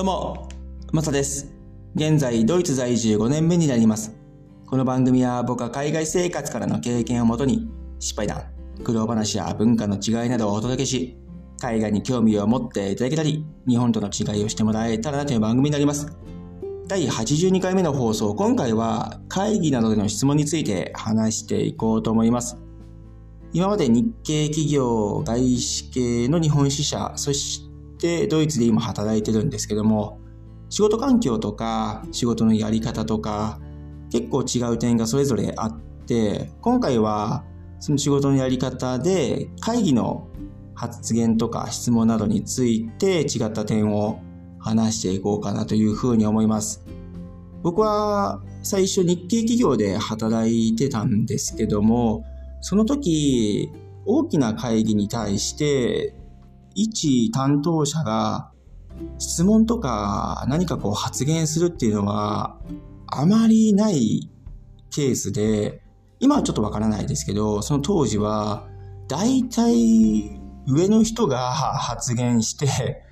どうも、マサです。現在ドイツ在住5年目になります。この番組は僕は海外生活からの経験をもとに失敗談、苦労話や文化の違いなどをお届けし、海外に興味を持っていただけたり、日本との違いをしてもらえたらなという番組になります。第82回目の放送、今回は会議などでの質問について話していこうと思います。今まで日系企業、外資系の日本支社、そしてドイツで今働いてるんですけども、仕事環境とか仕事のやり方とか結構違う点がそれぞれあって、今回はその仕事のやり方で会議の発言とか質問などについて違った点を話していこうかなというふうに思います。僕は最初日系企業で働いてたんですけども、その時大きな会議に対して一担当者が質問とか何かこう発言するっていうのはあまりないケースで、今はちょっとわからないですけど、その当時は大体上の人が発言して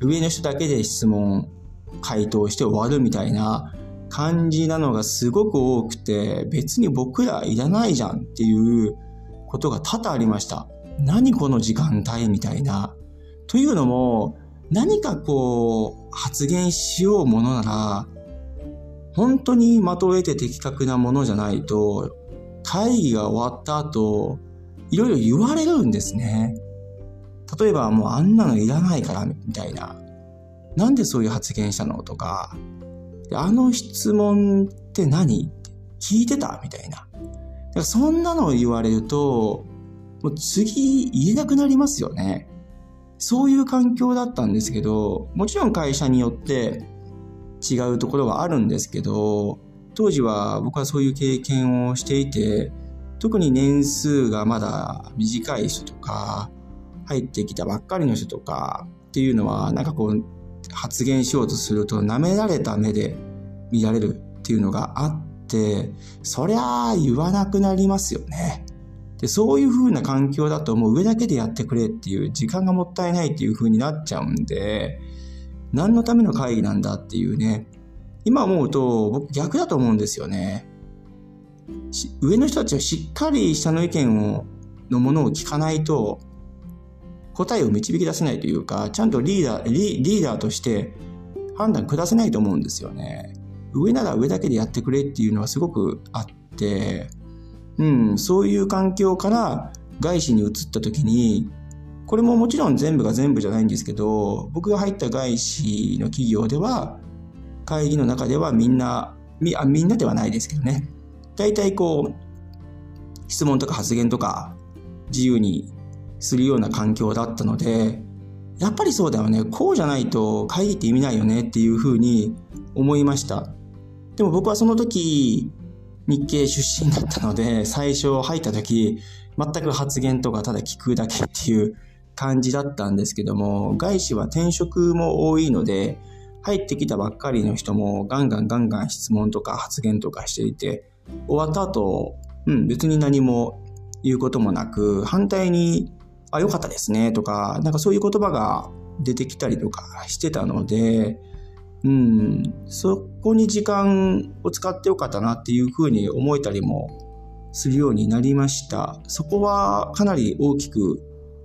上の人だけで質問回答して終わるみたいな感じなのがすごく多くて、別に僕らいらないじゃんっていうことが多々ありました。何この時間帯みたいな。というのも、何かこう発言しようものなら本当にまとえて的確なものじゃないと、会議が終わった後いろいろ言われるんですね。例えばもうあんなのいらないからみたいな、なんでそういう発言したのとか、あの質問って何聞いてたみたいな。だからそんなのを言われると、もう次言えなくなりますよね。そういう環境だったんですけど、もちろん会社によって違うところはあるんですけど、当時は僕はそういう経験をしていて、特に年数がまだ短い人とか、入ってきたばっかりの人とかっていうのは、なんかこう、発言しようとすると舐められた目で見られるっていうのがあって、そりゃあ言わなくなりますよね。で、そういう風な環境だともう上だけでやってくれっていう、時間がもったいないっていう風になっちゃうんで、何のための会議なんだっていうね。今思うと僕逆だと思うんですよね。上の人たちはしっかり下の意見をのものを聞かないと答えを導き出せないというか、ちゃんとリーダーとして判断下せないと思うんですよね。上なら上だけでやってくれっていうのはすごくあって、そういう環境から外資に移った時に、これももちろん全部が全部じゃないんですけど、僕が入った外資の企業では、会議の中ではみんなではないですけどね、大体こう質問とか発言とか自由にするような環境だったので、やっぱりそうだよね、こうじゃないと会議って意味ないよねっていうふうに思いました。でも僕はその時日系出身だったので、最初入った時全く発言とかただ聞くだけっていう感じだったんですけども、外資は転職も多いので、入ってきたばっかりの人もガンガン質問とか発言とかしていて、終わった後、別に何も言うこともなく、反対に良かったですねとか、なんかそういう言葉が出てきたりとかしてたので、そこに時間を使ってよかったなっていうふうに思えたりもするようになりました。そこはかなり大きく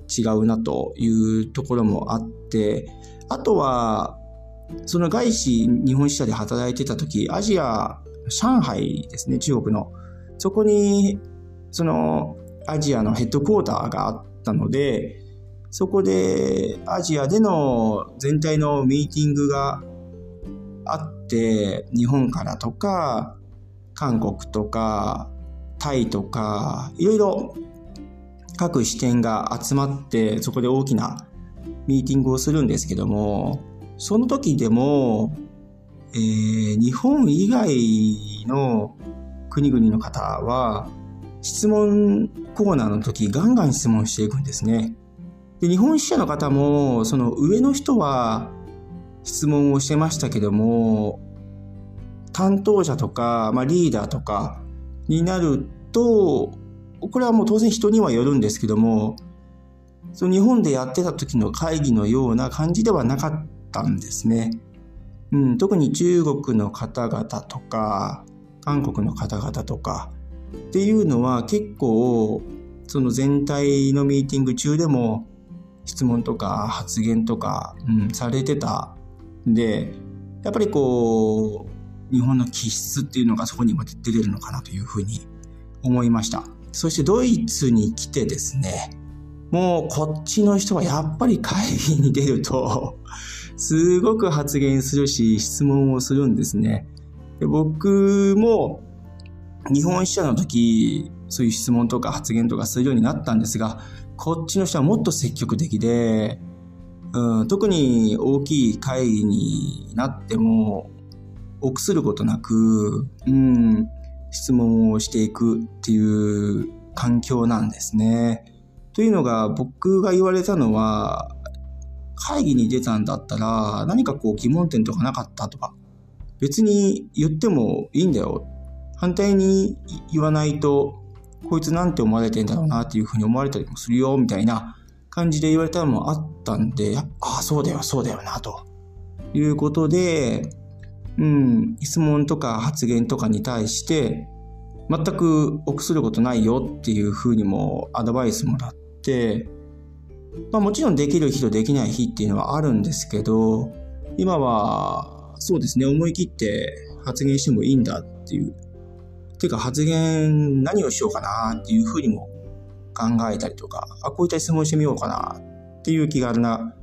違うなというところもあって、あとはその外資日本支社で働いてた時、アジア上海ですね、中国の、そこにそのアジアのヘッドクォーターがあってなので、そこでアジアでの全体のミーティングがあって、日本からとか韓国とかタイとかいろいろ各支店が集まって、そこで大きなミーティングをするんですけども、その時でも、日本以外の国々の方は質問コーナーの時ガンガン質問していくんですね。で、日本支社の方もその上の人は質問をしてましたけども、担当者とか、リーダーとかになると、これはもう当然人にはよるんですけども、その日本でやってた時の会議のような感じではなかったんですね。特に中国の方々とか韓国の方々とかっていうのは結構その全体のミーティング中でも質問とか発言とか、されてたんで、やっぱりこう日本の気質っていうのがそこにも出てるのかなというふうに思いました。そしてドイツに来てですね、もうこっちの人はやっぱり会議に出るとすごく発言するし質問をするんですね。で、僕も日本支社の時そういう質問とか発言とかするようになったんですが、こっちの人はもっと積極的で、特に大きい会議になっても臆することなく、質問をしていくっていう環境なんですね。というのが僕が言われたのは、会議に出たんだったら何かこう疑問点とかなかったとか別に言ってもいいんだよ、反対に言わないとこいつなんて思われてんだろうなっていうふうに思われたりもするよみたいな感じで言われたのもあったんで、そうだよなということで、質問とか発言とかに対して全く臆することないよっていうふうにもアドバイスもらって、もちろんできる日とできない日っていうのはあるんですけど、今はそうですね、思い切って発言してもいいんだっていう、てか発言何をしようかなっていうふうにも考えたりとか、こういった質問してみようかなっていう気軽な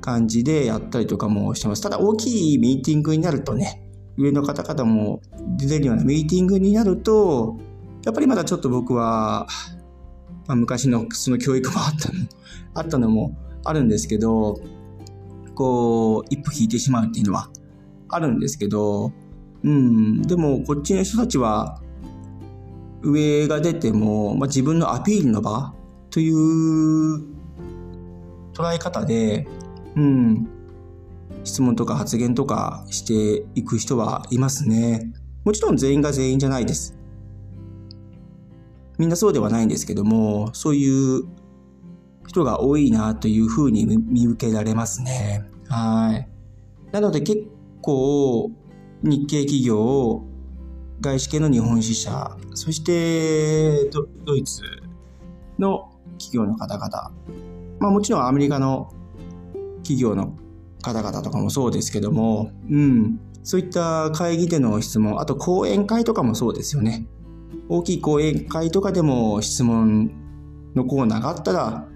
感じでやったりとかもしてます。ただ大きいミーティングになるとね、上の方々も出てるようなミーティングになると、やっぱりまだちょっと僕は、昔のその教育もあったのもあるんですけど、こう一歩引いてしまうっていうのはあるんですけど、でもこっちの人たちは上が出ても、自分のアピールの場という捉え方で、質問とか発言とかしていく人はいますね。もちろん全員が全員じゃないです。みんなそうではないんですけども、そういう人が多いなというふうに見受けられますね。なので結構日系企業、外資系の日本支社、そしてドイツの企業の方々、もちろんアメリカの企業の方々とかもそうですけども、そういった会議での質問、あと講演会とかもそうですよね。大きい講演会とかでも質問のコーナーがあったら、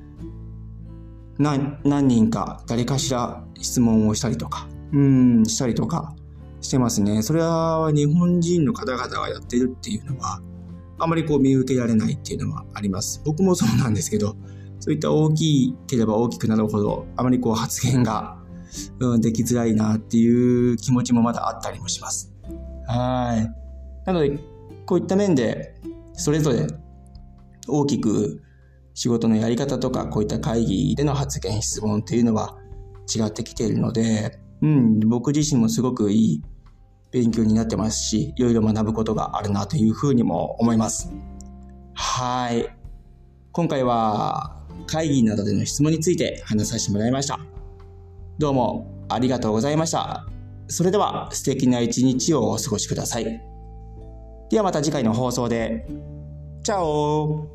何人か誰かしら質問をしたりとか、してますね。それは日本人の方々がやってるっていうのはあまりこう見受けられないっていうのはあります。僕もそうなんですけど、そういった大きければ大きくなるほどあまりこう発言ができづらいなっていう気持ちもまだあったりもします。なのでこういった面でそれぞれ大きく仕事のやり方とか、こういった会議での発言質問っていうのは違ってきているので、僕自身もすごくいい勉強になってますし、いろいろ学ぶことがあるなというふうにも思います。今回は会議などでの質問について話させてもらいました。どうもありがとうございました。それでは素敵な一日をお過ごしください。ではまた次回の放送で。チャオ。